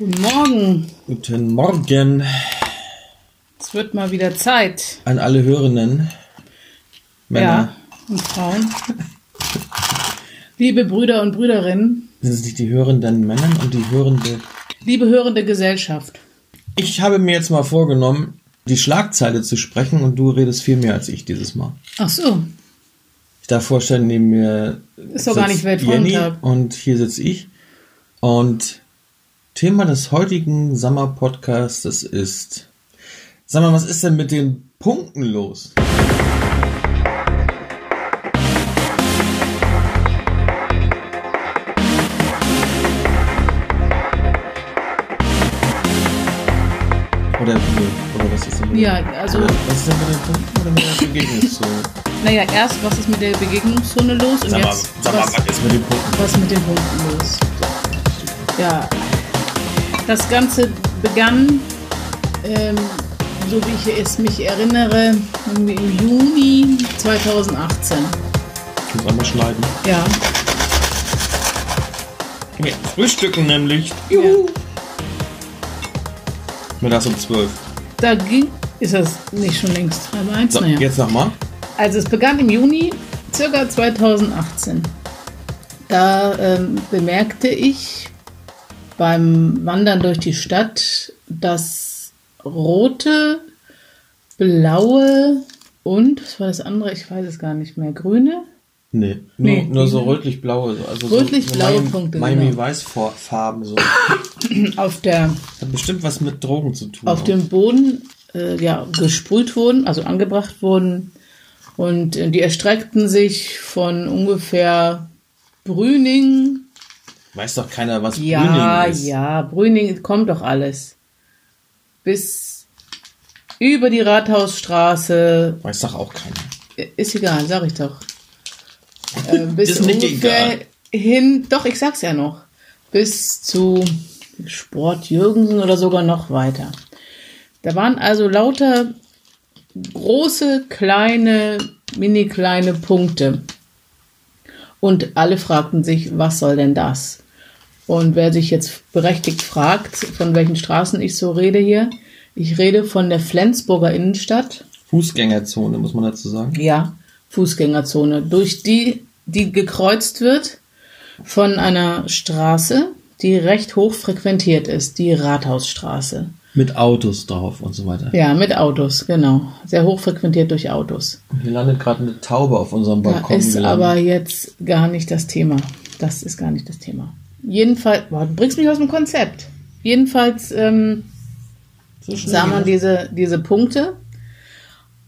Guten Morgen. Guten Morgen. Es wird mal wieder Zeit. An alle Hörenden. Männer. Ja, und Frauen. Liebe Brüder und Brüderinnen. Sind es nicht die hörenden Männer und die hörende... Liebe hörende Gesellschaft. Ich habe mir jetzt mal vorgenommen, die Schlagzeile zu sprechen und du redest viel mehr als ich dieses Mal. Ach so. Ich darf vorstellen, neben mir ist doch gar nicht Weltfrauentag. Und hier sitze ich. Und... Thema des heutigen Sammer-Podcasts ist... Sag mal, was ist denn mit den Punkten los? Oder was ist denn mit den Punkten? Ja, also... Was ist denn mit den Punkten oder mit der Begegnungszone? Naja, erst, was ist mit der Begegnungszone los? Und sag mal, was ist mit den Punkten? Was mit den Punkten los? Ja... Das Ganze begann, so wie ich es mich erinnere, im Juni 2018. Ich muss einmal schneiden. Ja. Wir frühstücken nämlich. Juhu. Ja. Mittags um 12. Da ging, ist das nicht schon längst halb eins? So, jetzt nochmal. Also es begann im Juni ca. 2018. Da bemerkte ich... beim Wandern durch die Stadt, dass rote, blaue und, was war das andere? Ich weiß es gar nicht mehr. Grüne? Nee, nur so rötlich-blaue. Also rötlich-blaue so Punkte. Miami-Weiß-Farben. So. Hat bestimmt was mit Drogen zu tun. Auf dem Boden gesprüht wurden, also angebracht wurden. Und die erstreckten sich von ungefähr Brüning. Weiß doch keiner, was Brüning ist. Ja, Brüning kommt doch alles. Bis über die Rathausstraße. Weiß doch auch keiner. Ist egal, sag ich doch. Bis ist nicht egal. Hin, doch, ich sag's ja noch. Bis zu Sport Jürgensen oder sogar noch weiter. Da waren also lauter große, kleine, mini kleine Punkte. Und alle fragten sich, was soll denn das? Und wer sich jetzt berechtigt fragt, von welchen Straßen ich so rede hier, ich rede von der Flensburger Innenstadt. Fußgängerzone, muss man dazu sagen. Ja, Fußgängerzone, durch die gekreuzt wird von einer Straße, die recht hoch frequentiert ist, die Rathausstraße. Mit Autos drauf und so weiter. Ja, mit Autos, genau. Sehr hoch frequentiert durch Autos. Hier landet gerade eine Taube auf unserem Balkon. Das ist aber jetzt gar nicht das Thema. Das ist gar nicht das Thema. Jedenfalls, du bringst mich aus dem Konzept. Jedenfalls sah man diese Punkte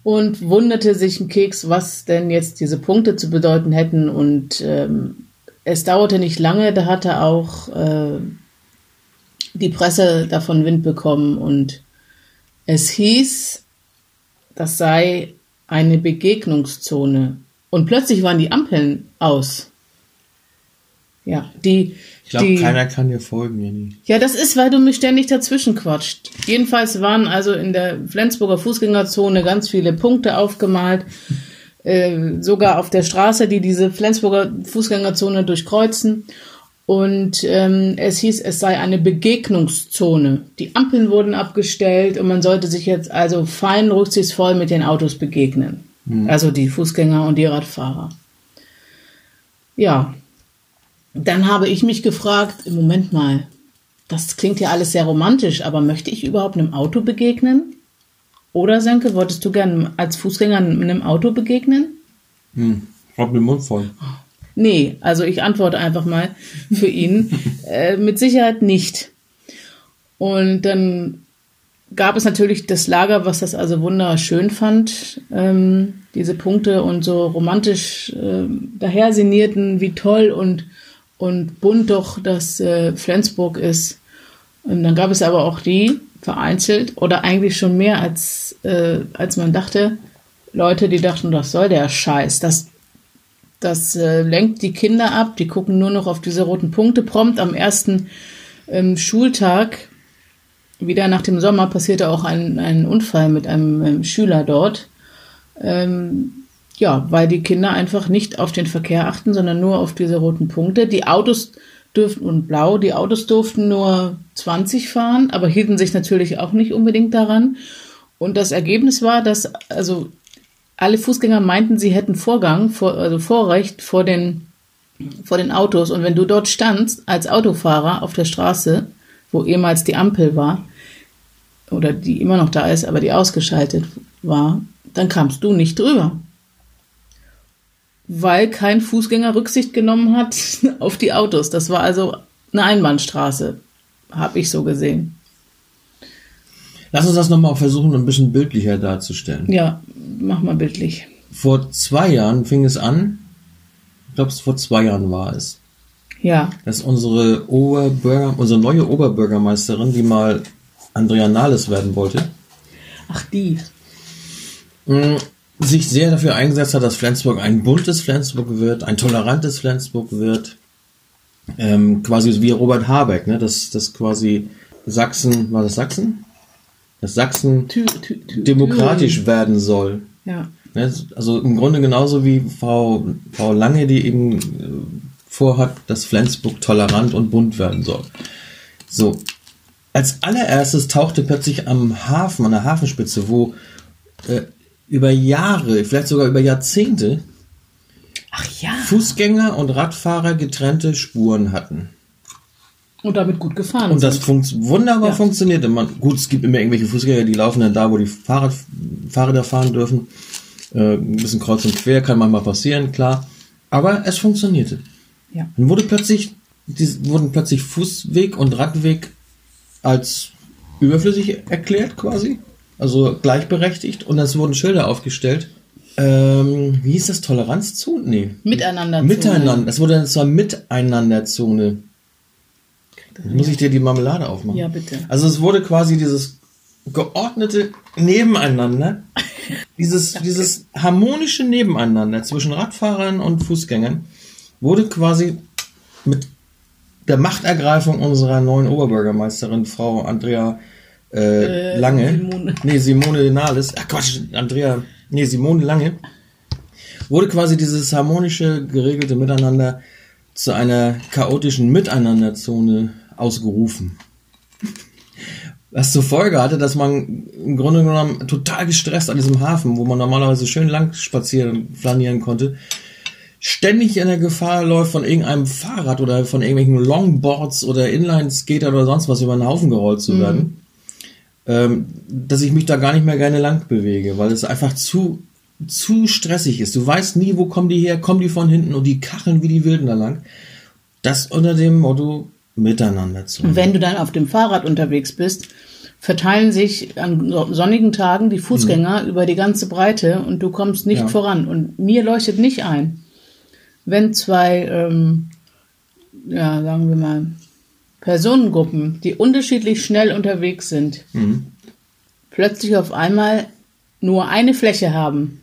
und wunderte sich ein Keks, was denn jetzt diese Punkte zu bedeuten hätten. Und es dauerte nicht lange, da hatte auch... die Presse davon Wind bekommen und es hieß, das sei eine Begegnungszone. Und plötzlich waren die Ampeln aus. Ja, ich glaube, keiner kann dir folgen, Jenny. Ja, das ist, weil du mich ständig dazwischen quatscht. Jedenfalls waren also in der Flensburger Fußgängerzone ganz viele Punkte aufgemalt. Sogar auf der Straße, die diese Flensburger Fußgängerzone durchkreuzen. Und es hieß, es sei eine Begegnungszone. Die Ampeln wurden abgestellt und man sollte sich jetzt also fein rücksichtsvoll mit den Autos begegnen. Mhm. Also die Fußgänger und die Radfahrer. Ja, dann habe ich mich gefragt, Moment mal, das klingt ja alles sehr romantisch, aber möchte ich überhaupt einem Auto begegnen? Oder, Senke, wolltest du gerne als Fußgänger einem Auto begegnen? Ich hab den Mund voll. Nee, also ich antworte einfach mal für ihn. Mit Sicherheit nicht. Und dann gab es natürlich das Lager, was das also wunderschön fand, diese Punkte und so romantisch dahersinnierten, wie toll und bunt doch das Flensburg ist. Und dann gab es aber auch die, vereinzelt, oder eigentlich schon mehr als man dachte, Leute, die dachten, was soll der Scheiß, Das lenkt die Kinder ab, die gucken nur noch auf diese roten Punkte. Prompt am ersten Schultag, wieder nach dem Sommer, passierte auch ein Unfall mit einem Schüler dort. Weil die Kinder einfach nicht auf den Verkehr achten, sondern nur auf diese roten Punkte. Die Autos durften und blau. Die Autos durften nur 20 fahren, aber hielten sich natürlich auch nicht unbedingt daran. Und das Ergebnis war, dass also alle Fußgänger meinten, sie hätten Vorrecht vor den Autos. Und wenn du dort standst als Autofahrer auf der Straße, wo ehemals die Ampel war, oder die immer noch da ist, aber die ausgeschaltet war, dann kamst du nicht drüber. Weil kein Fußgänger Rücksicht genommen hat auf die Autos. Das war also eine Einbahnstraße, habe ich so gesehen. Lass uns das nochmal versuchen, ein bisschen bildlicher darzustellen. Ja, mach mal bildlich. Vor 2 Jahren fing es an, ich glaube, es vor 2 Jahren war es, ja, dass unsere neue Oberbürgermeisterin, die mal Andrea Nahles werden wollte, ach die, sich sehr dafür eingesetzt hat, dass Flensburg ein buntes Flensburg wird, ein tolerantes Flensburg wird, quasi wie Robert Habeck, ne? Dass quasi Sachsen, war das Sachsen? Dass Sachsen demokratisch werden soll. Ja. Ne? Also im Grunde genauso wie Frau Lange, die eben vorhat, dass Flensburg tolerant und bunt werden soll. So. Als allererstes tauchte plötzlich am Hafen, an der Hafenspitze, wo über Jahre, vielleicht sogar über Jahrzehnte, ach ja, Fußgänger und Radfahrer getrennte Spuren hatten. Und damit gut gefahren sind. Und das wunderbar funktionierte. Gut, es gibt immer irgendwelche Fußgänger, die laufen dann da, wo die Fahrräder fahren dürfen. Ein bisschen kreuz und quer, kann manchmal passieren, klar. Aber es funktionierte. Ja. Dann wurden plötzlich Fußweg und Radweg als überflüssig erklärt quasi, also gleichberechtigt, und es wurden Schilder aufgestellt. Wie hieß das? Toleranzzone? Nee. Miteinanderzone. Es wurde dann zwar Miteinanderzone. Muss ich dir die Marmelade aufmachen? Ja, bitte. Also es wurde quasi dieses geordnete Nebeneinander, dieses harmonische Nebeneinander zwischen Radfahrern und Fußgängern, wurde quasi mit der Machtergreifung unserer neuen Oberbürgermeisterin, Frau Andrea Lange. Simone Lange. Ach Quatsch, Simone Lange. Wurde quasi dieses harmonische, geregelte Miteinander zu einer chaotischen Miteinanderzone ausgerufen. Was zur Folge hatte, dass man im Grunde genommen total gestresst an diesem Hafen, wo man normalerweise schön lang flanieren konnte, ständig in der Gefahr läuft, von irgendeinem Fahrrad oder von irgendwelchen Longboards oder Inline-Skater oder sonst was über den Haufen gerollt zu werden, dass ich mich da gar nicht mehr gerne lang bewege, weil es einfach zu stressig ist. Du weißt nie, wo kommen die her, kommen die von hinten, und die kacheln wie die Wilden da lang. Das unter dem Motto Miteinander zu. Und wenn du dann auf dem Fahrrad unterwegs bist, verteilen sich an sonnigen Tagen die Fußgänger über die ganze Breite, und du kommst nicht voran. Und mir leuchtet nicht ein, wenn zwei, sagen wir mal, Personengruppen, die unterschiedlich schnell unterwegs sind, plötzlich auf einmal nur eine Fläche haben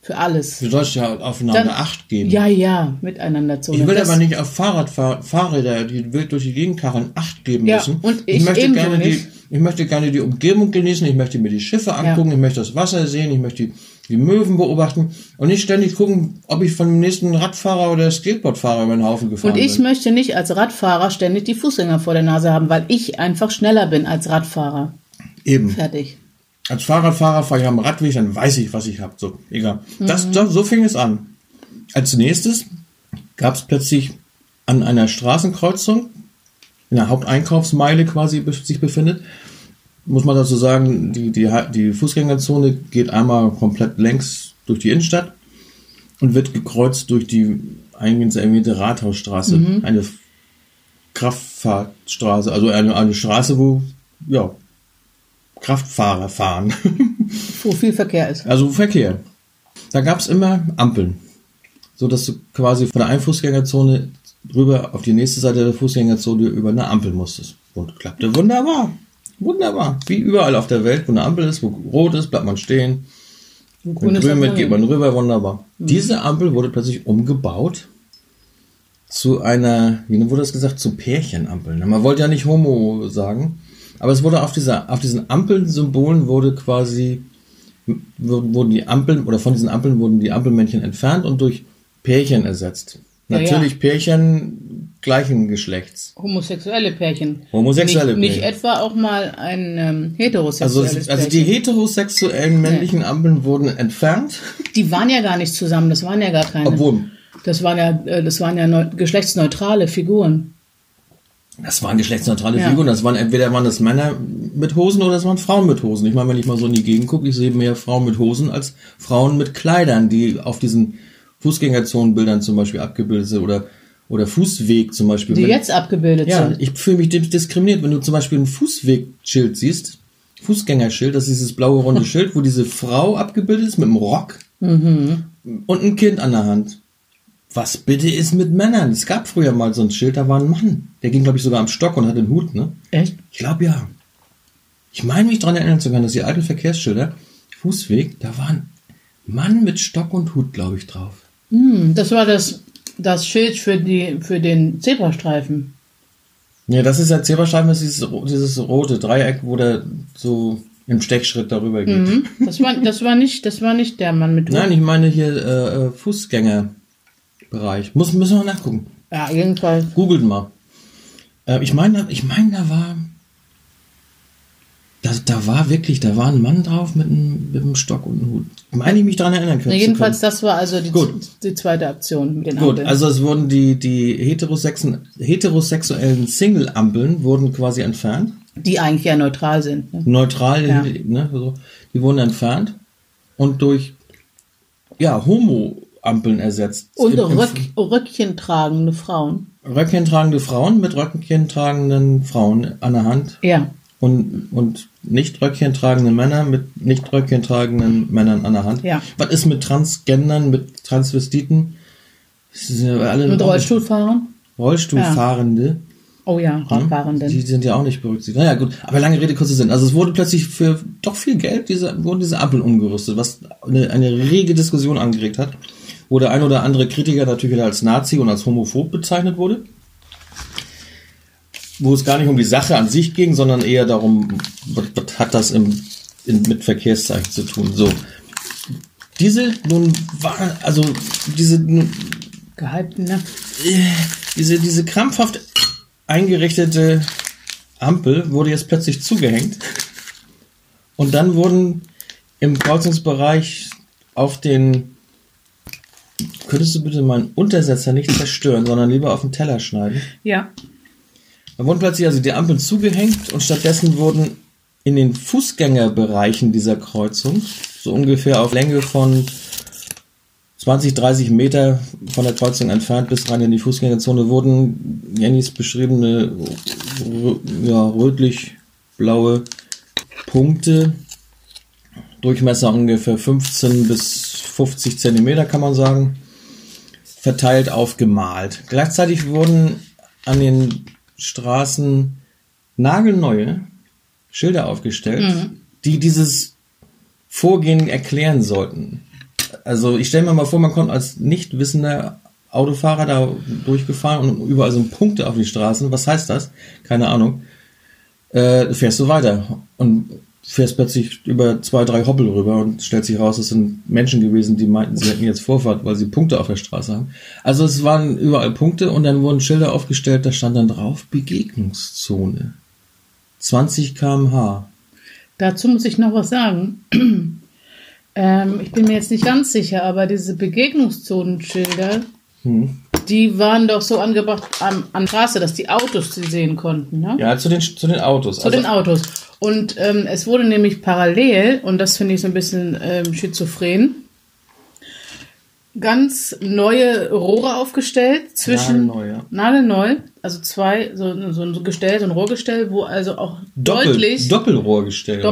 für alles. Du sollst ja aufeinander Acht geben. Ja, miteinander zu. Ich will aber nicht auf Fahrräder, die wild durch die Gegend kacheln, Acht geben müssen. Und ich möchte gerne die Umgebung genießen, ich möchte mir die Schiffe angucken, ich möchte das Wasser sehen, ich möchte die Möwen beobachten und nicht ständig gucken, ob ich von dem nächsten Radfahrer oder Skateboardfahrer über den Haufen gefahren bin. Und ich möchte nicht als Radfahrer ständig die Fußgänger vor der Nase haben, weil ich einfach schneller bin als Radfahrer. Eben. Fertig. Als Fahrradfahrer fahre ich am Radweg, dann weiß ich, was ich habe. So, egal. So fing es an. Als nächstes gab es plötzlich an einer Straßenkreuzung, in der Haupteinkaufsmeile quasi sich befindet, muss man dazu sagen, die Fußgängerzone geht einmal komplett längs durch die Innenstadt und wird gekreuzt durch die eingangs erwähnte Rathausstraße, eine Kraftfahrstraße, also eine Straße, wo Kraftfahrer fahren. Wo viel Verkehr ist. Also Verkehr. Da gab es immer Ampeln, sodass du quasi von der einen Fußgängerzone rüber auf die nächste Seite der Fußgängerzone über eine Ampel musstest. Und klappte wunderbar. Wunderbar. Wie überall auf der Welt, wo eine Ampel ist, wo rot ist, bleibt man stehen. Wenn grün wird, geht man rüber, wunderbar. Mhm. Diese Ampel wurde plötzlich umgebaut zu einer, wie wurde das gesagt, zu Pärchenampeln. Man wollte ja nicht Homo sagen, aber es wurde auf diesen Ampelsymbolen wurden die Ampeln, oder von diesen Ampeln wurden die Ampelmännchen entfernt und durch Pärchen ersetzt. Natürlich Pärchen gleichen Geschlechts. Homosexuelle Pärchen. Homosexuelle Pärchen. Nicht etwa auch mal ein heterosexuelles Pärchen. Also die heterosexuellen männlichen Ampeln wurden entfernt. Die waren ja gar nicht zusammen, das waren ja gar keine. Obwohl. Das waren ja geschlechtsneutrale Figuren. Das waren geschlechtsneutrale Figuren. Das waren entweder Männer mit Hosen oder es waren Frauen mit Hosen. Ich meine, wenn ich mal so in die Gegend gucke, ich sehe mehr Frauen mit Hosen als Frauen mit Kleidern, die auf diesen Fußgängerzonenbildern zum Beispiel abgebildet sind oder Fußweg zum Beispiel. Die jetzt abgebildet sind. Ja, ich fühle mich diskriminiert, wenn du zum Beispiel ein Fußwegschild siehst, Fußgängerschild, das ist dieses blaue runde Schild, wo diese Frau abgebildet ist mit einem Rock und ein Kind an der Hand. Was bitte ist mit Männern? Es gab früher mal so ein Schild, da war ein Mann. Der ging, glaube ich, sogar am Stock und hatte einen Hut, ne? Echt? Ich glaube, ja. Ich meine, mich daran erinnern zu können, dass die alten Verkehrsschilder, Fußweg, da war ein Mann mit Stock und Hut, glaube ich, drauf. Das war das Schild für den Zebrastreifen. Ja, das ist der Zebrastreifen, das ist dieses rote Dreieck, wo der so im Stechschritt darüber geht. Das war nicht der Mann mit Hut. Nein, ich meine hier Fußgängerbereich. Müssen wir nachgucken. Ja, jedenfalls. Googelt mal. Ich meine, da war ein Mann drauf mit einem Stock und einem Hut. Meine ich mich daran erinnern können. Jedenfalls, das war also die zweite Aktion mit den Ampeln. Gut, also es wurden die heterosexuellen Single-Ampeln wurden quasi entfernt. Die eigentlich ja neutral sind. Ne? Neutral, ja. Die wurden entfernt und durch Homo-Ampeln ersetzt. Und röckchentragende Frauen. Röckchentragende Frauen mit röckchentragenden Frauen an der Hand. Ja. Und nicht röckchentragende Männer mit nicht röckchentragenden Männern an der Hand. Ja. Was ist mit Transgendern, mit Transvestiten? Mit Rollstuhlfahrern? Rollstuhlfahrende. Ja. Oh ja, Fahrenden. Die sind ja auch nicht berücksichtigt. Naja, gut, aber lange Rede, kurzer Sinn. Also es wurde plötzlich für doch viel Geld, wurden diese Ampeln umgerüstet, was eine rege Diskussion angeregt hat, wo der ein oder andere Kritiker natürlich wieder als Nazi und als homophob bezeichnet wurde. Wo es gar nicht um die Sache an sich ging, sondern eher darum, was hat das mit Verkehrszeichen zu tun. So. Gehalten, ne? Diese krampfhaft eingerichtete Ampel wurde jetzt plötzlich zugehängt. Und dann wurden im Kreuzungsbereich auf den... Könntest du bitte meinen Untersetzer nicht zerstören, sondern lieber auf den Teller schneiden? Ja. Da wurden plötzlich also die Ampeln zugehängt und stattdessen wurden in den Fußgängerbereichen dieser Kreuzung, so ungefähr auf Länge von 20, 30 Meter von der Kreuzung entfernt bis rein in die Fußgängerzone, wurden Jennys beschriebene rötlich-blaue Punkte, Durchmesser ungefähr 15 bis 50 Zentimeter, kann man sagen, verteilt aufgemalt. Gleichzeitig wurden an den Straßen nagelneue Schilder aufgestellt, die dieses Vorgehen erklären sollten. Also ich stelle mir mal vor, man kommt als nicht wissender Autofahrer da durchgefahren und überall so Punkte auf die Straßen. Was heißt das? Keine Ahnung. Fährst du weiter und fährst plötzlich über 2, 3 Hoppel rüber und stellt sich raus, es sind Menschen gewesen, die meinten, sie hätten jetzt Vorfahrt, weil sie Punkte auf der Straße haben. Also es waren überall Punkte und dann wurden Schilder aufgestellt, da stand dann drauf, Begegnungszone. 20 km/h. Dazu muss ich noch was sagen. Ich bin mir jetzt nicht ganz sicher, aber diese Begegnungszonenschilder, die waren doch so angebracht an Straße, dass die Autos sie sehen konnten. Ne? Ja, zu den Autos. Zu den Autos. Und es wurde nämlich parallel, und das finde ich so ein bisschen schizophren, ganz neue Rohre aufgestellt. Nagelneu, also 2, so ein Gestell, so ein Rohrgestell, wo also auch Doppelrohrgestell,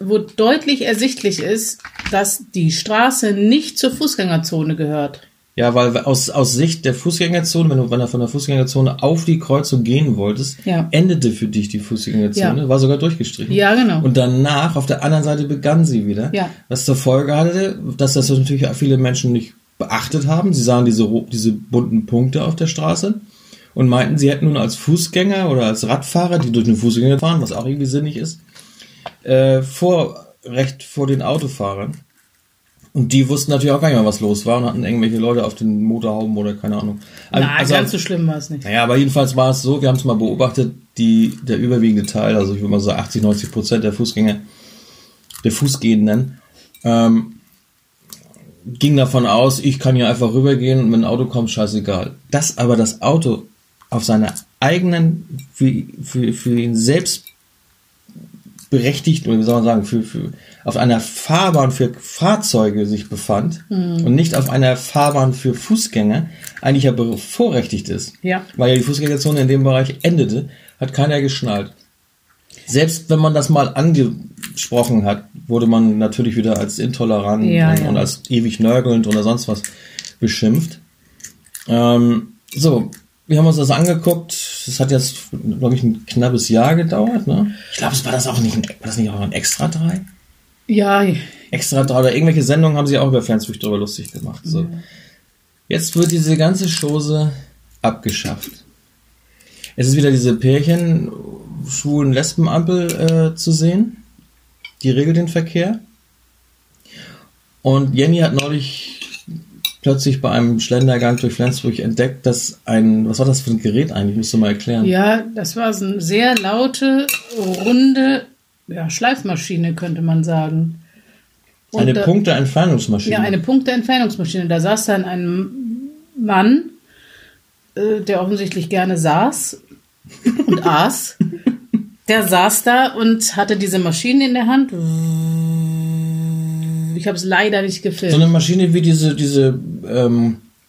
wo deutlich ersichtlich ist, dass die Straße nicht zur Fußgängerzone gehört. Ja, weil aus Sicht der Fußgängerzone, wenn du von der Fußgängerzone auf die Kreuzung gehen wolltest, endete für dich die Fußgängerzone, war sogar durchgestrichen. Ja, genau. Und danach, auf der anderen Seite, begann sie wieder. Ja. Was zur Folge hatte, dass das natürlich viele Menschen nicht beachtet haben. Sie sahen diese bunten Punkte auf der Straße und meinten, sie hätten nun als Fußgänger oder als Radfahrer, die durch eine Fußgänger fahren, was auch irgendwie sinnig ist, Vorrecht vor den Autofahrern. Und die wussten natürlich auch gar nicht mehr, was los war und hatten irgendwelche Leute auf den Motorhauben oder keine Ahnung. Also, ganz so schlimm war es nicht. Naja, aber jedenfalls war es so, wir haben es mal beobachtet, der überwiegende Teil, also ich würde mal sagen 80-90% der Fußgehenden, ging davon aus, ich kann ja einfach rübergehen und mit dem Auto kommt, scheißegal. Dass aber das Auto auf seiner eigenen, für ihn selbst berechtigt, oder wie soll man sagen, auf einer Fahrbahn für Fahrzeuge sich befand und nicht auf einer Fahrbahn für Fußgänger, eigentlich ja bevorrechtigt ist. Ja. Weil ja die Fußgängerzone in dem Bereich endete, hat keiner geschnallt. Selbst wenn man das mal angesprochen hat, wurde man natürlich wieder als intolerant und als ewig nörgelnd oder sonst was beschimpft. Wir haben uns das angeguckt. Das hat jetzt, glaube ich, ein knappes Jahr gedauert. Ne? Ich glaube, war das nicht auch ein Extra 3? Ja. Extra 3 oder irgendwelche Sendungen haben sie auch über Flensburg drüber lustig gemacht. So. Ja. Jetzt wird diese ganze Chose abgeschafft. Es ist wieder diese Pärchen, schwulen Lesbenampel zu sehen. Die regelt den Verkehr. Und Jenny hat neulich plötzlich bei einem Schlendergang durch Flensburg entdeckt, dass was war das für ein Gerät eigentlich? Musst du mal erklären. Ja, das war so eine sehr laute, runde Schleifmaschine, könnte man sagen. Und eine Punkteentfernungsmaschine. Ja, eine Punkteentfernungsmaschine. Da saß dann ein Mann, der offensichtlich gerne saß und aß. Der saß da und hatte diese Maschine in der Hand. Ich habe es leider nicht gefilmt. So eine Maschine wie diese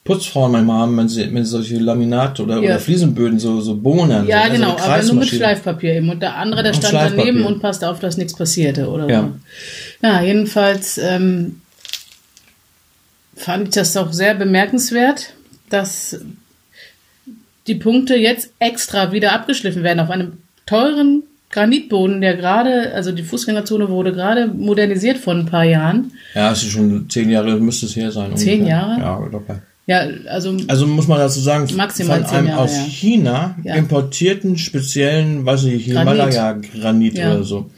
Putzfrauen manchmal haben, wenn sie solche Laminat oder Fliesenböden so bohnen. Ja, so, genau, aber nur mit Schleifpapier eben. Und der andere, der stand daneben und passte auf, dass nichts passierte oder so. Ja, jedenfalls fand ich das auch sehr bemerkenswert, dass die Punkte jetzt extra wieder abgeschliffen werden auf einem teuren Granitboden, die Fußgängerzone wurde gerade modernisiert vor ein paar Jahren. Ja, es ist schon 10 Jahre, müsste es her sein. 10 Jahre? Ja, locker. Ja, also muss man dazu sagen, maximal von einem aus China importierten speziellen, weiß ich nicht, Himalaya-Granit oder so.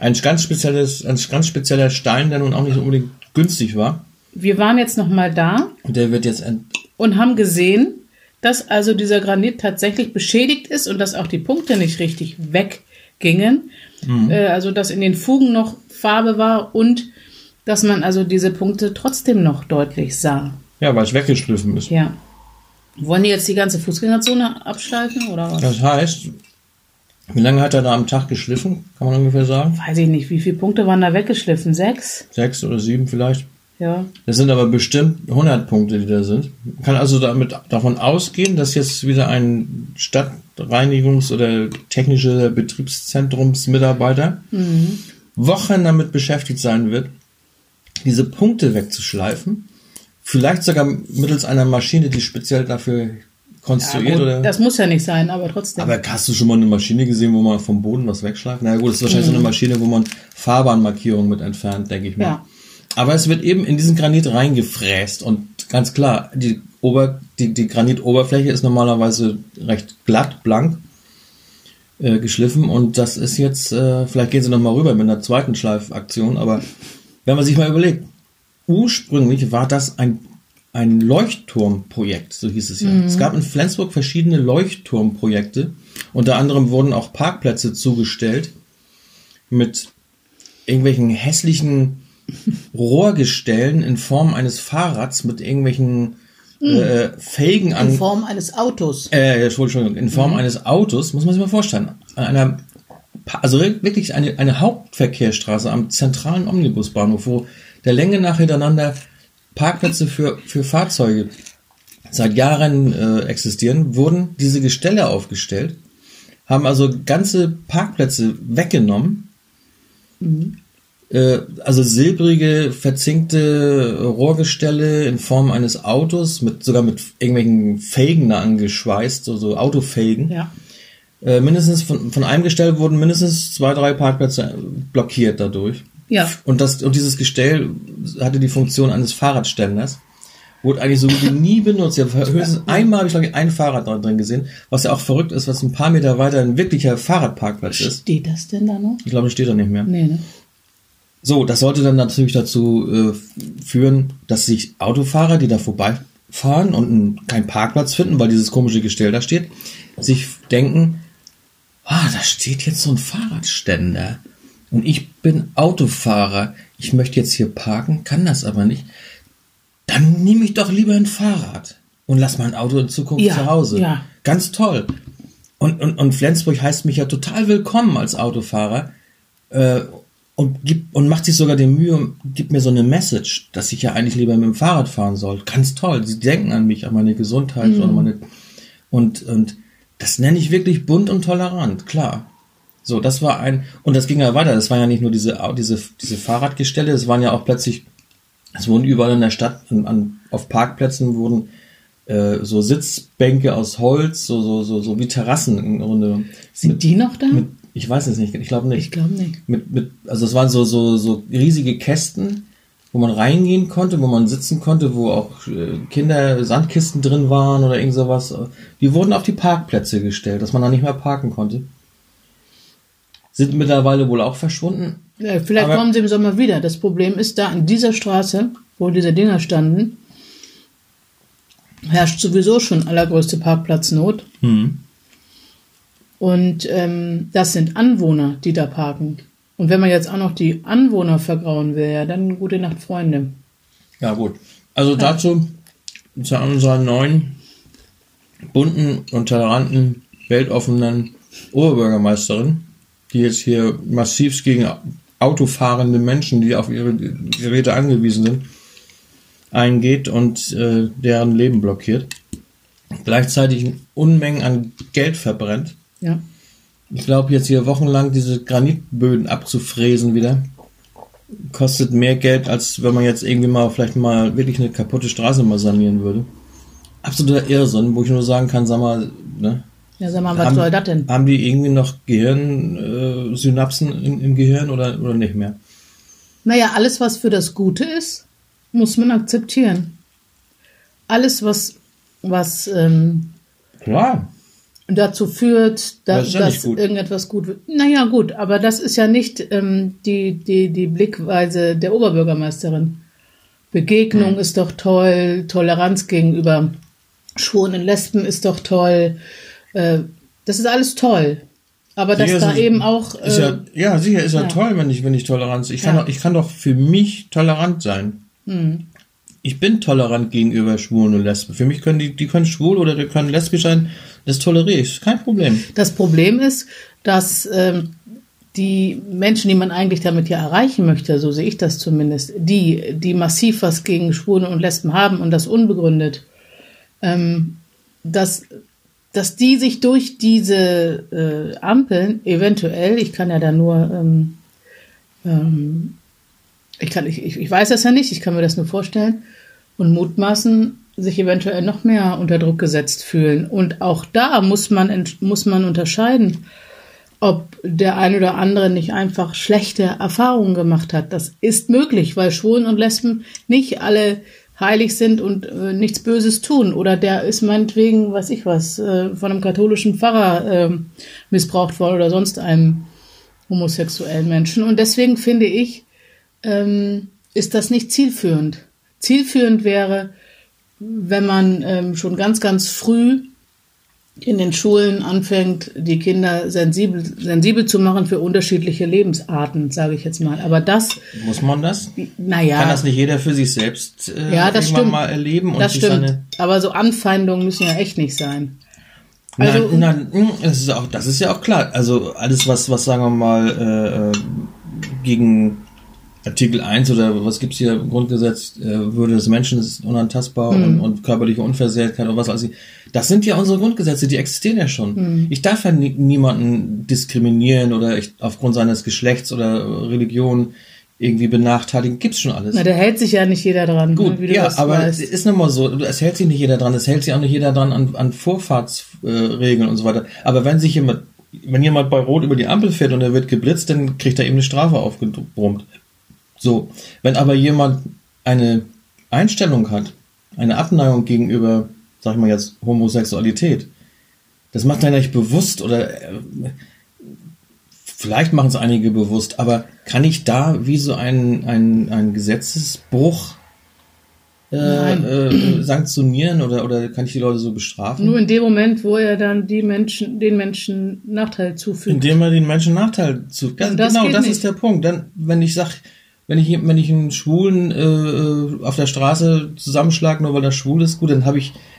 Ein ganz spezieller Stein, der nun auch nicht unbedingt günstig war. Wir waren jetzt nochmal da. Und der wird jetzt und haben gesehen, dass also dieser Granit tatsächlich beschädigt ist und dass auch die Punkte nicht richtig weggingen, also dass in den Fugen noch Farbe war und dass man also diese Punkte trotzdem noch deutlich sah. Ja, weil es weggeschliffen ist. Ja. Wollen die jetzt die ganze Fußgängerzone abschleifen oder was? Das heißt, wie lange hat er da am Tag geschliffen, kann man ungefähr sagen? Weiß ich nicht, wie viele Punkte waren da weggeschliffen? 6? 6 oder 7 vielleicht. Ja. Das sind aber bestimmt 100 Punkte, die da sind. Man kann also davon ausgehen, dass jetzt wieder ein Stadtreinigungs- oder technische Betriebszentrumsmitarbeiter Wochen damit beschäftigt sein wird, diese Punkte wegzuschleifen. Vielleicht sogar mittels einer Maschine, die speziell dafür konstruiert oder. Das muss ja nicht sein, aber trotzdem. Aber hast du schon mal eine Maschine gesehen, wo man vom Boden was wegschleift? Na gut, das ist wahrscheinlich so eine Maschine, wo man Fahrbahnmarkierungen mit entfernt, denke ich mal. Ja. Aber es wird eben in diesen Granit reingefräst und ganz klar, die Granitoberfläche ist normalerweise recht glatt, blank geschliffen und das ist jetzt, vielleicht gehen sie nochmal rüber mit einer zweiten Schleifaktion, aber wenn man sich mal überlegt, ursprünglich war das ein Leuchtturmprojekt, so hieß es ja. Es gab in Flensburg verschiedene Leuchtturmprojekte, unter anderem wurden auch Parkplätze zugestellt mit irgendwelchen hässlichen Rohrgestellen in Form eines Fahrrads mit irgendwelchen Felgen an. In Form eines Autos. Entschuldigung, in Form eines Autos, muss man sich mal vorstellen. Wirklich eine Hauptverkehrsstraße am zentralen Omnibusbahnhof, wo der Länge nach hintereinander Parkplätze für Fahrzeuge seit Jahren existieren, wurden diese Gestelle aufgestellt, haben also ganze Parkplätze weggenommen. Also silbrige, verzinkte Rohrgestelle in Form eines Autos, sogar mit irgendwelchen Felgen da angeschweißt, so Autofelgen. Ja. Mindestens von einem Gestell wurden mindestens 2, 3 Parkplätze blockiert dadurch. Ja. Und dieses Gestell hatte die Funktion eines Fahrradständers. Wurde eigentlich so gut wie nie benutzt. Ja, höchstens einmal habe ich, glaube ich, ein Fahrrad drin gesehen, was ja auch verrückt ist, was ein paar Meter weiter ein wirklicher Fahrradparkplatz ist. Steht das denn da noch? Ich glaube, das steht da nicht mehr. Nee, ne? So, das sollte dann natürlich dazu führen, dass sich Autofahrer, die da vorbeifahren und keinen Parkplatz finden, weil dieses komische Gestell da steht, sich denken, da steht jetzt so ein Fahrradständer und ich bin Autofahrer, ich möchte jetzt hier parken, kann das aber nicht. Dann nehme ich doch lieber ein Fahrrad und lass mein Auto in Zukunft zu Hause. Ja. Ganz toll. Und Flensburg heißt mich ja total willkommen als Autofahrer und macht sich sogar die Mühe und gibt mir so eine Message, dass ich ja eigentlich lieber mit dem Fahrrad fahren soll. Ganz toll. Sie denken an mich, an meine Gesundheit. Mhm. Und das nenne ich wirklich bunt und tolerant, klar. So, das war und das ging ja weiter. Das waren ja nicht nur diese Fahrradgestelle, es waren ja auch plötzlich, es wurden überall in der Stadt, auf Parkplätzen wurden so Sitzbänke aus Holz, so wie Terrassen im Grunde. Sind die noch da? Ich weiß es nicht, ich glaube nicht. Ich glaube nicht. Also es waren so riesige Kästen, wo man reingehen konnte, wo man sitzen konnte, wo auch Kinder Sandkisten drin waren oder irgend sowas. Die wurden auf die Parkplätze gestellt, dass man da nicht mehr parken konnte. Sind mittlerweile wohl auch verschwunden. Ja, vielleicht kommen sie im Sommer wieder. Das Problem ist, da an dieser Straße, wo diese Dinger standen, herrscht sowieso schon allergrößte Parkplatznot. Mhm. Und das sind Anwohner, die da parken. Und wenn man jetzt auch noch die Anwohner vergrauen will, ja, dann gute Nacht, Freunde. Ja, gut. Also dazu, zu unserer neuen, bunten und toleranten, weltoffenen Oberbürgermeisterin, die jetzt hier massivst gegen autofahrende Menschen, die auf ihre Geräte angewiesen sind, eingeht und deren Leben blockiert. Gleichzeitig Unmengen an Geld verbrennt. Ja. Ich glaube, jetzt hier wochenlang diese Granitböden abzufräsen wieder, kostet mehr Geld, als wenn man jetzt irgendwie mal vielleicht mal wirklich eine kaputte Straße mal sanieren würde. Absoluter Irrsinn, wo ich nur sagen kann, sag mal, ne? Ja, sag mal, was soll das denn? Haben die irgendwie noch Synapsen im Gehirn oder nicht mehr? Naja, alles, was für das Gute ist, muss man akzeptieren. Alles, was dazu führt, dass irgendetwas gut wird. Naja, gut, aber das ist ja nicht die Blickweise der Oberbürgermeisterin. Begegnung ist doch toll, Toleranz gegenüber Schwulen und Lesben ist doch toll. Das ist alles toll. Aber dass da eben auch... sicher ist ja toll, wenn ich Toleranz... Ich kann doch für mich tolerant sein. Ich bin tolerant gegenüber Schwulen und Lesben. Für mich können die können schwul oder die können lesbisch sein. Das toleriere ich. Kein Problem. Das Problem ist, dass die Menschen, die man eigentlich damit ja erreichen möchte, so sehe ich das zumindest, die massiv was gegen Schwulen und Lesben haben und das unbegründet, dass die sich durch diese Ampeln eventuell, ich kann ja da nur... Ich weiß das ja nicht, ich kann mir das nur vorstellen und mutmaßen, sich eventuell noch mehr unter Druck gesetzt fühlen. Und auch da muss man unterscheiden, ob der ein oder andere nicht einfach schlechte Erfahrungen gemacht hat. Das ist möglich, weil Schwulen und Lesben nicht alle heilig sind und nichts Böses tun. Oder der ist meinetwegen, weiß ich was, von einem katholischen Pfarrer missbraucht worden oder sonst einem homosexuellen Menschen. Und deswegen finde ich, ist das nicht zielführend. Zielführend wäre, wenn man schon ganz, ganz früh in den Schulen anfängt, die Kinder sensibel zu machen für unterschiedliche Lebensarten, sage ich jetzt mal. Aber das... Muss man das? Naja. Kann das nicht jeder für sich selbst mal erleben? Und das stimmt. Aber so Anfeindungen müssen ja echt nicht sein. Also, nein, das ist ja auch klar. Also alles, was sagen wir mal, gegen... Artikel 1 oder was gibt's hier im Grundgesetz, Würde des Menschen ist unantastbar und körperliche Unversehrtheit und was weiß ich. Das sind ja unsere Grundgesetze, die existieren ja schon. Ich darf ja niemanden diskriminieren oder aufgrund seines Geschlechts oder Religion irgendwie benachteiligen. Gibt's schon alles. Na, da hält sich ja nicht jeder dran. Gut, ne, wie du das aber weißt. Es ist nochmal so, es hält sich nicht jeder dran, es hält sich auch nicht jeder dran an Vorfahrtsregeln und so weiter. Aber wenn jemand bei Rot über die Ampel fährt und er wird geblitzt, dann kriegt er eben eine Strafe aufgebrummt. So, wenn aber jemand eine Einstellung hat, eine Abneigung gegenüber, sag ich mal jetzt, Homosexualität, das macht er nicht bewusst oder vielleicht machen es einige bewusst, aber kann ich da wie so ein Gesetzesbruch sanktionieren oder kann ich die Leute so bestrafen? Nur in dem Moment, wo er dann den Menschen Nachteil zufügt. Indem er den Menschen Nachteil zufügt. Das ist der Punkt. Dann, wenn ich einen Schwulen auf der Straße zusammenschlage, nur weil er schwul ist, gut, dann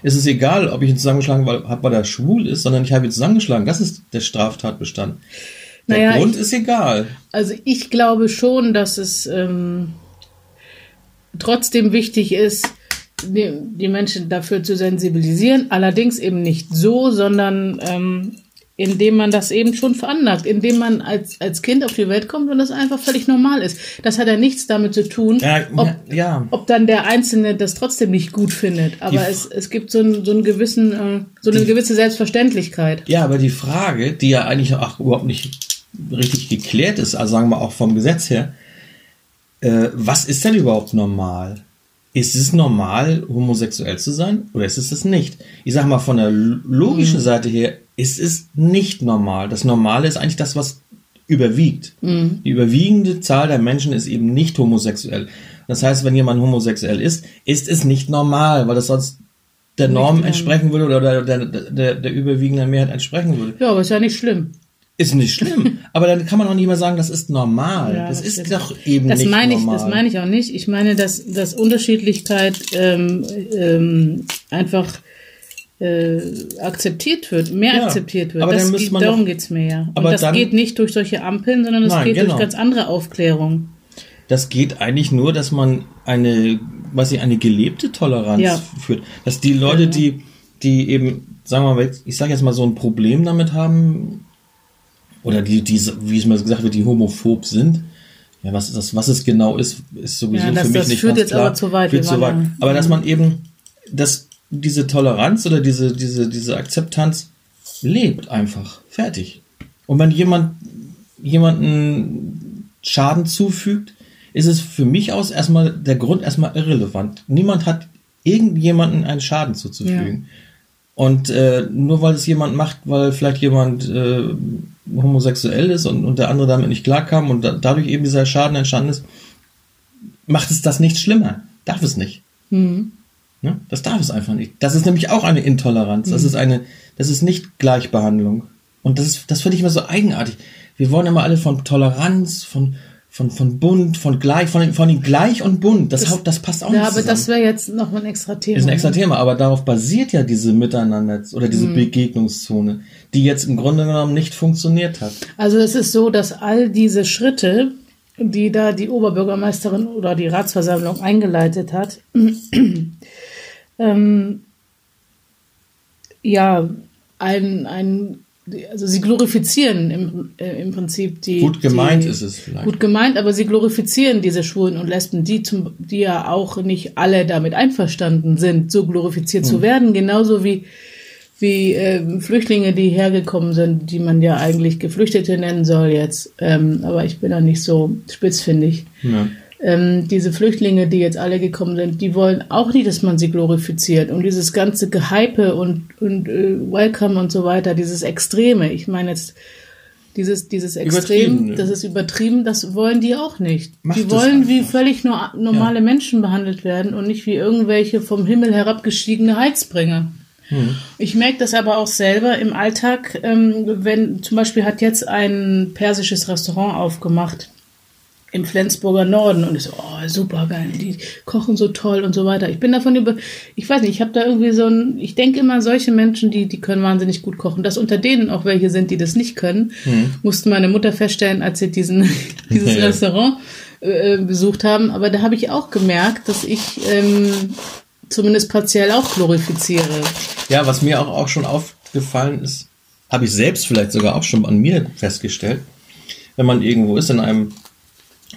ist es egal, ob ich ihn zusammengeschlagen habe, weil er schwul ist, sondern ich habe ihn zusammengeschlagen. Das ist der Straftatbestand. Der Grund ist egal. Also ich glaube schon, dass es trotzdem wichtig ist, die Menschen dafür zu sensibilisieren, allerdings eben nicht so, sondern indem man das eben schon veranlagt, indem man als Kind auf die Welt kommt und das einfach völlig normal ist. Das hat ja nichts damit zu tun, ob dann der Einzelne das trotzdem nicht gut findet. Aber es gibt so eine gewisse Selbstverständlichkeit. Ja, aber die Frage, die ja eigentlich überhaupt nicht richtig geklärt ist, also sagen wir auch vom Gesetz her, was ist denn überhaupt normal? Ist es normal, homosexuell zu sein oder ist es das nicht? Ich sag mal, von der logischen Seite her ist es nicht normal. Das Normale ist eigentlich das, was überwiegt. Mhm. Die überwiegende Zahl der Menschen ist eben nicht homosexuell. Das heißt, wenn jemand homosexuell ist, ist es nicht normal, weil das sonst der Norm entsprechen würde oder der überwiegenden Mehrheit entsprechen würde. Ja, aber ist ja nicht schlimm. Ist nicht schlimm, aber dann kann man auch nicht mehr sagen, das ist normal. Ja, das ist doch eben nicht normal. Das meine ich auch nicht. Ich meine, dass Unterschiedlichkeit einfach akzeptiert wird, akzeptiert wird. Darum geht es mir ja. Und aber das geht nicht durch solche Ampeln, sondern das geht durch ganz andere Aufklärung. Das geht eigentlich nur, dass man eine gelebte Toleranz führt. Dass die Leute, die eben, sagen wir mal, ich sage jetzt mal so ein Problem damit haben, oder die, wie es mal gesagt wird, die homophob sind. Ja, was es genau ist, ist sowieso für mich nicht ganz klar. Das führt jetzt aber zu weit. Aber dass man eben, dass diese Toleranz oder diese Akzeptanz lebt einfach. Fertig. Und wenn jemanden Schaden zufügt, ist es für mich aus erstmal der Grund erstmal irrelevant. Niemand hat irgendjemanden einen Schaden zuzufügen. Ja. Und nur weil es jemand macht, weil vielleicht jemand homosexuell ist und der andere damit nicht klarkam und dadurch eben dieser Schaden entstanden ist, macht es das nicht schlimmer. Darf es nicht. Mhm. Ne? Das darf es einfach nicht. Das ist nämlich auch eine Intoleranz. Mhm. Das ist nicht Gleichbehandlung. Und das finde ich immer so eigenartig. Wir wollen immer alle von Toleranz, von bunt, von gleich, von gleich und bunt. Das passt auch nicht zusammen. Ja, aber das wäre jetzt noch ein extra Thema. Ist ein extra Thema, aber darauf basiert ja diese Miteinander- oder diese Begegnungszone, die jetzt im Grunde genommen nicht funktioniert hat. Also es ist so, dass all diese Schritte, die da die Oberbürgermeisterin oder die Ratsversammlung eingeleitet hat, also sie glorifizieren im Prinzip die... Gut gemeint ist es vielleicht. Gut gemeint, aber sie glorifizieren diese Schwulen und Lesben, die ja auch nicht alle damit einverstanden sind, so glorifiziert zu werden. Genauso wie Flüchtlinge, die hergekommen sind, die man ja eigentlich Geflüchtete nennen soll jetzt. Aber ich bin da nicht so spitzfindig. Ja. Diese Flüchtlinge, die jetzt alle gekommen sind, die wollen auch nicht, dass man sie glorifiziert. Und dieses ganze Gehype und Welcome und so weiter, dieses Extreme, ich meine jetzt, dieses Extrem, das ist übertrieben, das wollen die auch nicht. Die wollen wie völlig normale Menschen behandelt werden und nicht wie irgendwelche vom Himmel herabgestiegene Heizbringer. Hm. Ich merke das aber auch selber im Alltag, wenn zum Beispiel hat jetzt ein persisches Restaurant aufgemacht, im Flensburger Norden und ich so, oh, super geil, die kochen so toll und so weiter. Ich bin davon ich weiß nicht, ich habe da irgendwie ich denke immer, solche Menschen, die können wahnsinnig gut kochen. Dass unter denen auch welche sind, die das nicht können, musste meine Mutter feststellen, als sie dieses Restaurant besucht haben. Aber da habe ich auch gemerkt, dass ich zumindest partiell auch glorifiziere. Ja, was mir auch schon aufgefallen ist, habe ich selbst vielleicht sogar auch schon an mir festgestellt, wenn man irgendwo ist in einem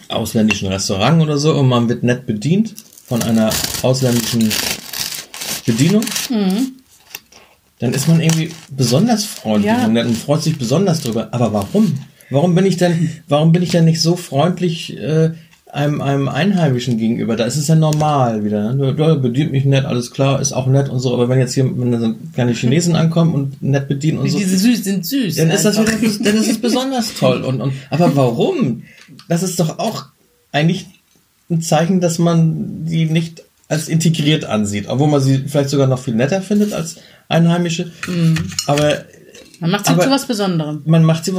ausländischen Restaurant oder so und man wird nett bedient von einer ausländischen Bedienung, dann ist man irgendwie besonders freundlich und dann freut sich besonders drüber. Aber warum? Warum bin ich denn nicht so freundlich einem Einheimischen gegenüber, da ist es ja normal wieder. Ne? Ja, bedient mich nett, alles klar, ist auch nett und so. Aber wenn jetzt hier keine Chinesen ankommen und nett bedienen und so, diese süß sind süß, dann ist das wieder, dann ist es besonders toll. Und aber warum? Das ist doch auch eigentlich ein Zeichen, dass man die nicht als integriert ansieht, obwohl man sie vielleicht sogar noch viel netter findet als Einheimische. Mhm. Aber man macht sie zu was Besonderem. Man macht sie zu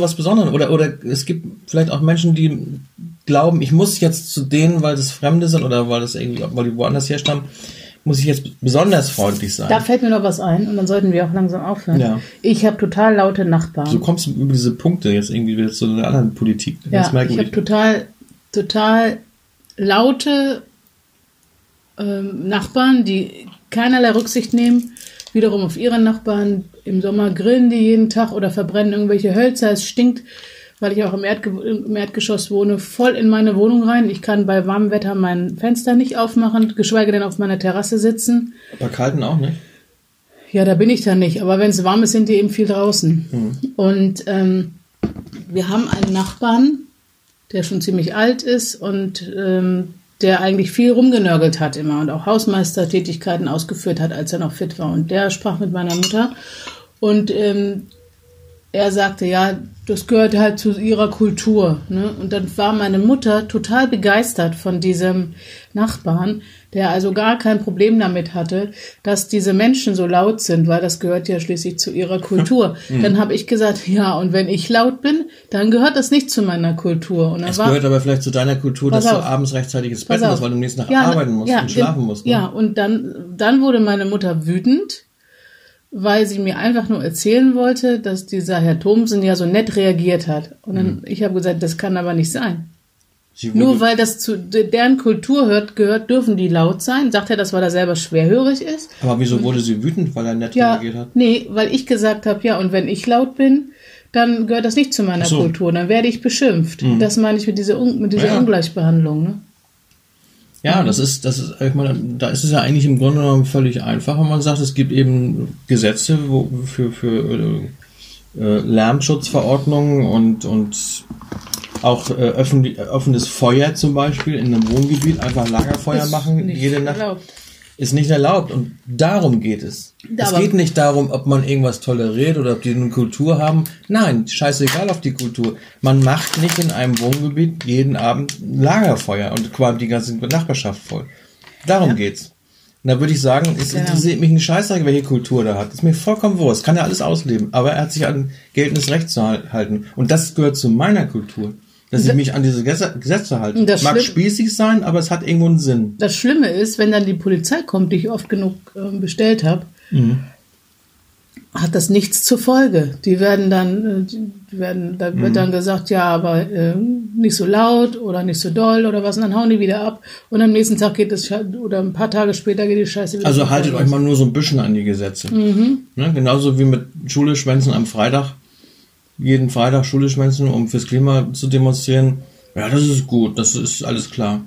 was Besonderem. Oder es gibt vielleicht auch Menschen, die glauben, ich muss jetzt zu denen, weil das Fremde sind oder weil die woanders herstammen, muss ich jetzt besonders freundlich sein. Da fällt mir noch was ein und dann sollten wir auch langsam aufhören. Ja. Ich habe total laute Nachbarn. So kommst du über diese Punkte jetzt irgendwie wieder zu einer anderen Politik. Ja, ich habe total laute Nachbarn, die keinerlei Rücksicht nehmen, wiederum auf ihre Nachbarn. Im Sommer grillen die jeden Tag oder verbrennen irgendwelche Hölzer. Es stinkt, weil ich auch im Erdgeschoss wohne, voll in meine Wohnung rein. Ich kann bei warmem Wetter mein Fenster nicht aufmachen, geschweige denn auf meiner Terrasse sitzen. Bei kalten auch nicht? Ja, da bin ich dann nicht. Aber wenn es warm ist, sind die eben viel draußen. Mhm. Und wir haben einen Nachbarn, der schon ziemlich alt ist und der eigentlich viel rumgenörgelt hat immer und auch Hausmeistertätigkeiten ausgeführt hat, als er noch fit war. Und der sprach mit meiner Mutter und er sagte, ja, das gehört halt zu ihrer Kultur. Ne? Und dann war meine Mutter total begeistert von diesem Nachbarn, der also gar kein Problem damit hatte, dass diese Menschen so laut sind, weil das gehört ja schließlich zu ihrer Kultur. Hm. Dann habe ich gesagt, ja, und wenn ich laut bin, dann gehört das nicht zu meiner Kultur. Und es gehört aber vielleicht zu deiner Kultur, dass du abends rechtzeitig ins Bett musst, weil du nächsten Tag arbeiten musst und schlafen musst. Ne? Ja, und dann wurde meine Mutter wütend, weil sie mir einfach nur erzählen wollte, dass dieser Herr Thomsen ja so nett reagiert hat. Und dann, ich habe gesagt, das kann aber nicht sein. Nur weil das zu deren Kultur gehört, dürfen die laut sein. Sagt er das, weil er selber schwerhörig ist. Aber wieso wurde sie wütend, weil er nett reagiert hat? Nee, weil ich gesagt habe, ja, und wenn ich laut bin, dann gehört das nicht zu meiner Kultur. Dann werde ich beschimpft. Mhm. Das meine ich mit dieser Ungleichbehandlung. Ne? Ja, das ist, ich meine, da ist es ja eigentlich im Grunde genommen völlig einfach, wenn man sagt, es gibt eben Gesetze für Lärmschutzverordnungen und auch offenes Feuer zum Beispiel in einem Wohngebiet, einfach Lagerfeuer ist machen, jede Nacht erlaubt. Ist nicht erlaubt und darum geht es. Es geht nicht darum, ob man irgendwas toleriert oder ob die eine Kultur haben. Nein, scheißegal auf die Kultur. Man macht nicht in einem Wohngebiet jeden Abend ein Lagerfeuer und qualmt die ganze Nachbarschaft voll. Darum geht's. Und da würde ich sagen, es interessiert mich ein Scheißdreck, welche Kultur da hat. Ist mir vollkommen Wurst. Kann ja alles ausleben. Aber er hat sich an geltendes Recht zu halten. Und das gehört zu meiner Kultur. Dass ich mich an diese Gesetze halte. Das mag spießig sein, aber es hat irgendwo einen Sinn. Das Schlimme ist, wenn dann die Polizei kommt, die ich oft genug bestellt habe, hat das nichts zur Folge. Wird dann gesagt, ja, aber nicht so laut oder nicht so doll oder was, und dann hauen die wieder ab und am nächsten Tag geht das oder ein paar Tage später geht die Scheiße wieder. Also haltet euch mal nur so ein bisschen an die Gesetze. Mhm. Ne? Genauso wie mit Schule schwänzen am Freitag. Jeden Freitag Schule schmeißen, um fürs Klima zu demonstrieren. Ja, das ist gut, das ist alles klar.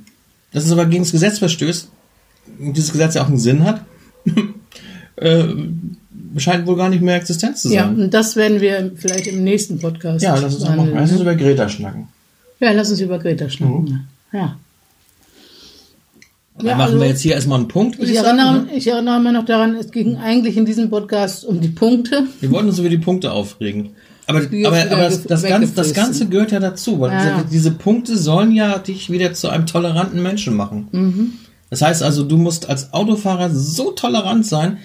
Das ist aber gegen das Gesetz verstößt. Und dieses Gesetz ja auch einen Sinn hat. Scheint wohl gar nicht mehr existent zu sein. Ja, und das werden wir vielleicht im nächsten Podcast behandeln. Lass uns über Greta schnacken. Ja, lass uns über Greta schnacken. Mhm. Ja. Dann machen wir jetzt hier erstmal einen Punkt. Ich erinnere mich noch daran, es ging eigentlich in diesem Podcast um die Punkte. Wir wollten uns über die Punkte aufregen. Aber das Ganze gehört ja dazu, weil diese Punkte sollen ja dich wieder zu einem toleranten Menschen machen. Mhm. Das heißt also, du musst als Autofahrer so tolerant sein,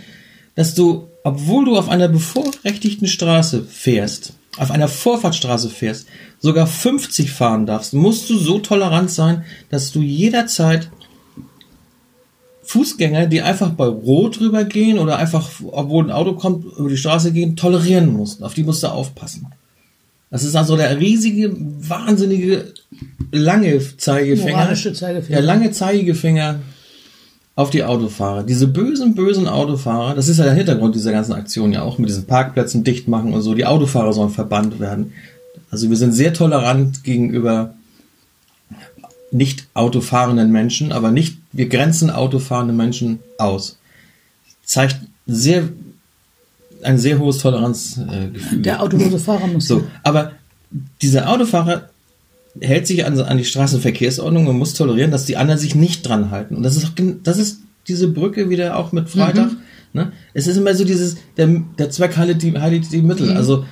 dass du, obwohl du auf einer bevorrechtigten Straße fährst, auf einer Vorfahrtsstraße fährst, sogar 50 fahren darfst, musst du so tolerant sein, dass du jederzeit Fußgänger, die einfach bei Rot rübergehen oder einfach, obwohl ein Auto kommt, über die Straße gehen, tolerieren mussten. Auf die musst du aufpassen. Das ist also der riesige, wahnsinnige, lange Zeigefinger. Moralische Zeigefinger. Der lange Zeigefinger auf die Autofahrer. Diese bösen, bösen Autofahrer, das ist ja der Hintergrund dieser ganzen Aktion ja auch, mit diesen Parkplätzen dicht machen und so. Die Autofahrer sollen verbannt werden. Also wir sind sehr tolerant gegenüber nicht autofahrenden Menschen, aber wir grenzen autofahrende Menschen aus. Zeigt ein sehr hohes Toleranzgefühl. Der Autolose Fahrer muss. So, aber diese Autofahrer hält sich an die Straßenverkehrsordnung und muss tolerieren, dass die anderen sich nicht dran halten. Und das ist diese Brücke wieder auch mit Freitag. Mhm. Ne? Es ist immer so dieses, der Zweck heiligt die Mittel. Mhm. Also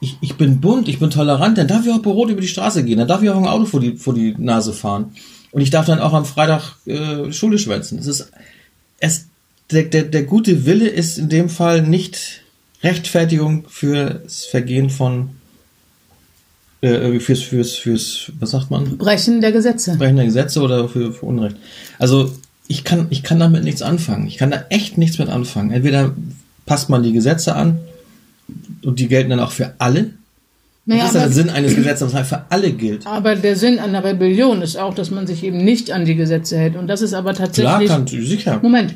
ich bin bunt, ich bin tolerant, dann darf ich auch bei Rot über die Straße gehen, dann darf ich auch ein Auto vor die Nase fahren. Und ich darf dann auch am Freitag Schule schwänzen. Der gute Wille ist in dem Fall nicht Rechtfertigung fürs Vergehen von fürs was sagt man? Brechen der Gesetze. Brechen der Gesetze oder für Unrecht. Also ich kann damit nichts anfangen. Ich kann da echt nichts mit anfangen. Entweder passt man die Gesetze an und die gelten dann auch für alle. Naja, das ist ja der Sinn eines Gesetzes, was für alle gilt. Aber der Sinn einer Rebellion ist auch, dass man sich eben nicht an die Gesetze hält. Und das ist aber tatsächlich... Klar, sicher. Moment.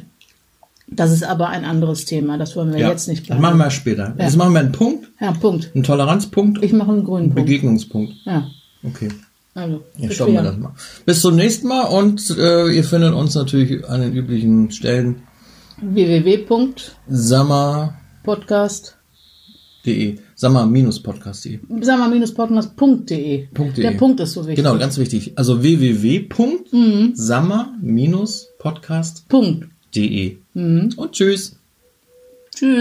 Das ist aber ein anderes Thema. Das wollen wir jetzt nicht behandeln. Das machen wir später. Ja. Jetzt machen wir einen Punkt. Ja, Punkt. Einen Toleranzpunkt. Ich mache einen grünen Punkt. Begegnungspunkt. Ja. Okay. Also, jetzt stoppen wir das mal. Bis zum nächsten Mal und ihr findet uns natürlich an den üblichen Stellen. www.sammer-podcast.de Sammer-podcast.de Sammer-podcast.de Der Punkt ist so wichtig. Genau, ganz wichtig. Also www.sammer-podcast.de Und tschüss. Tschüss.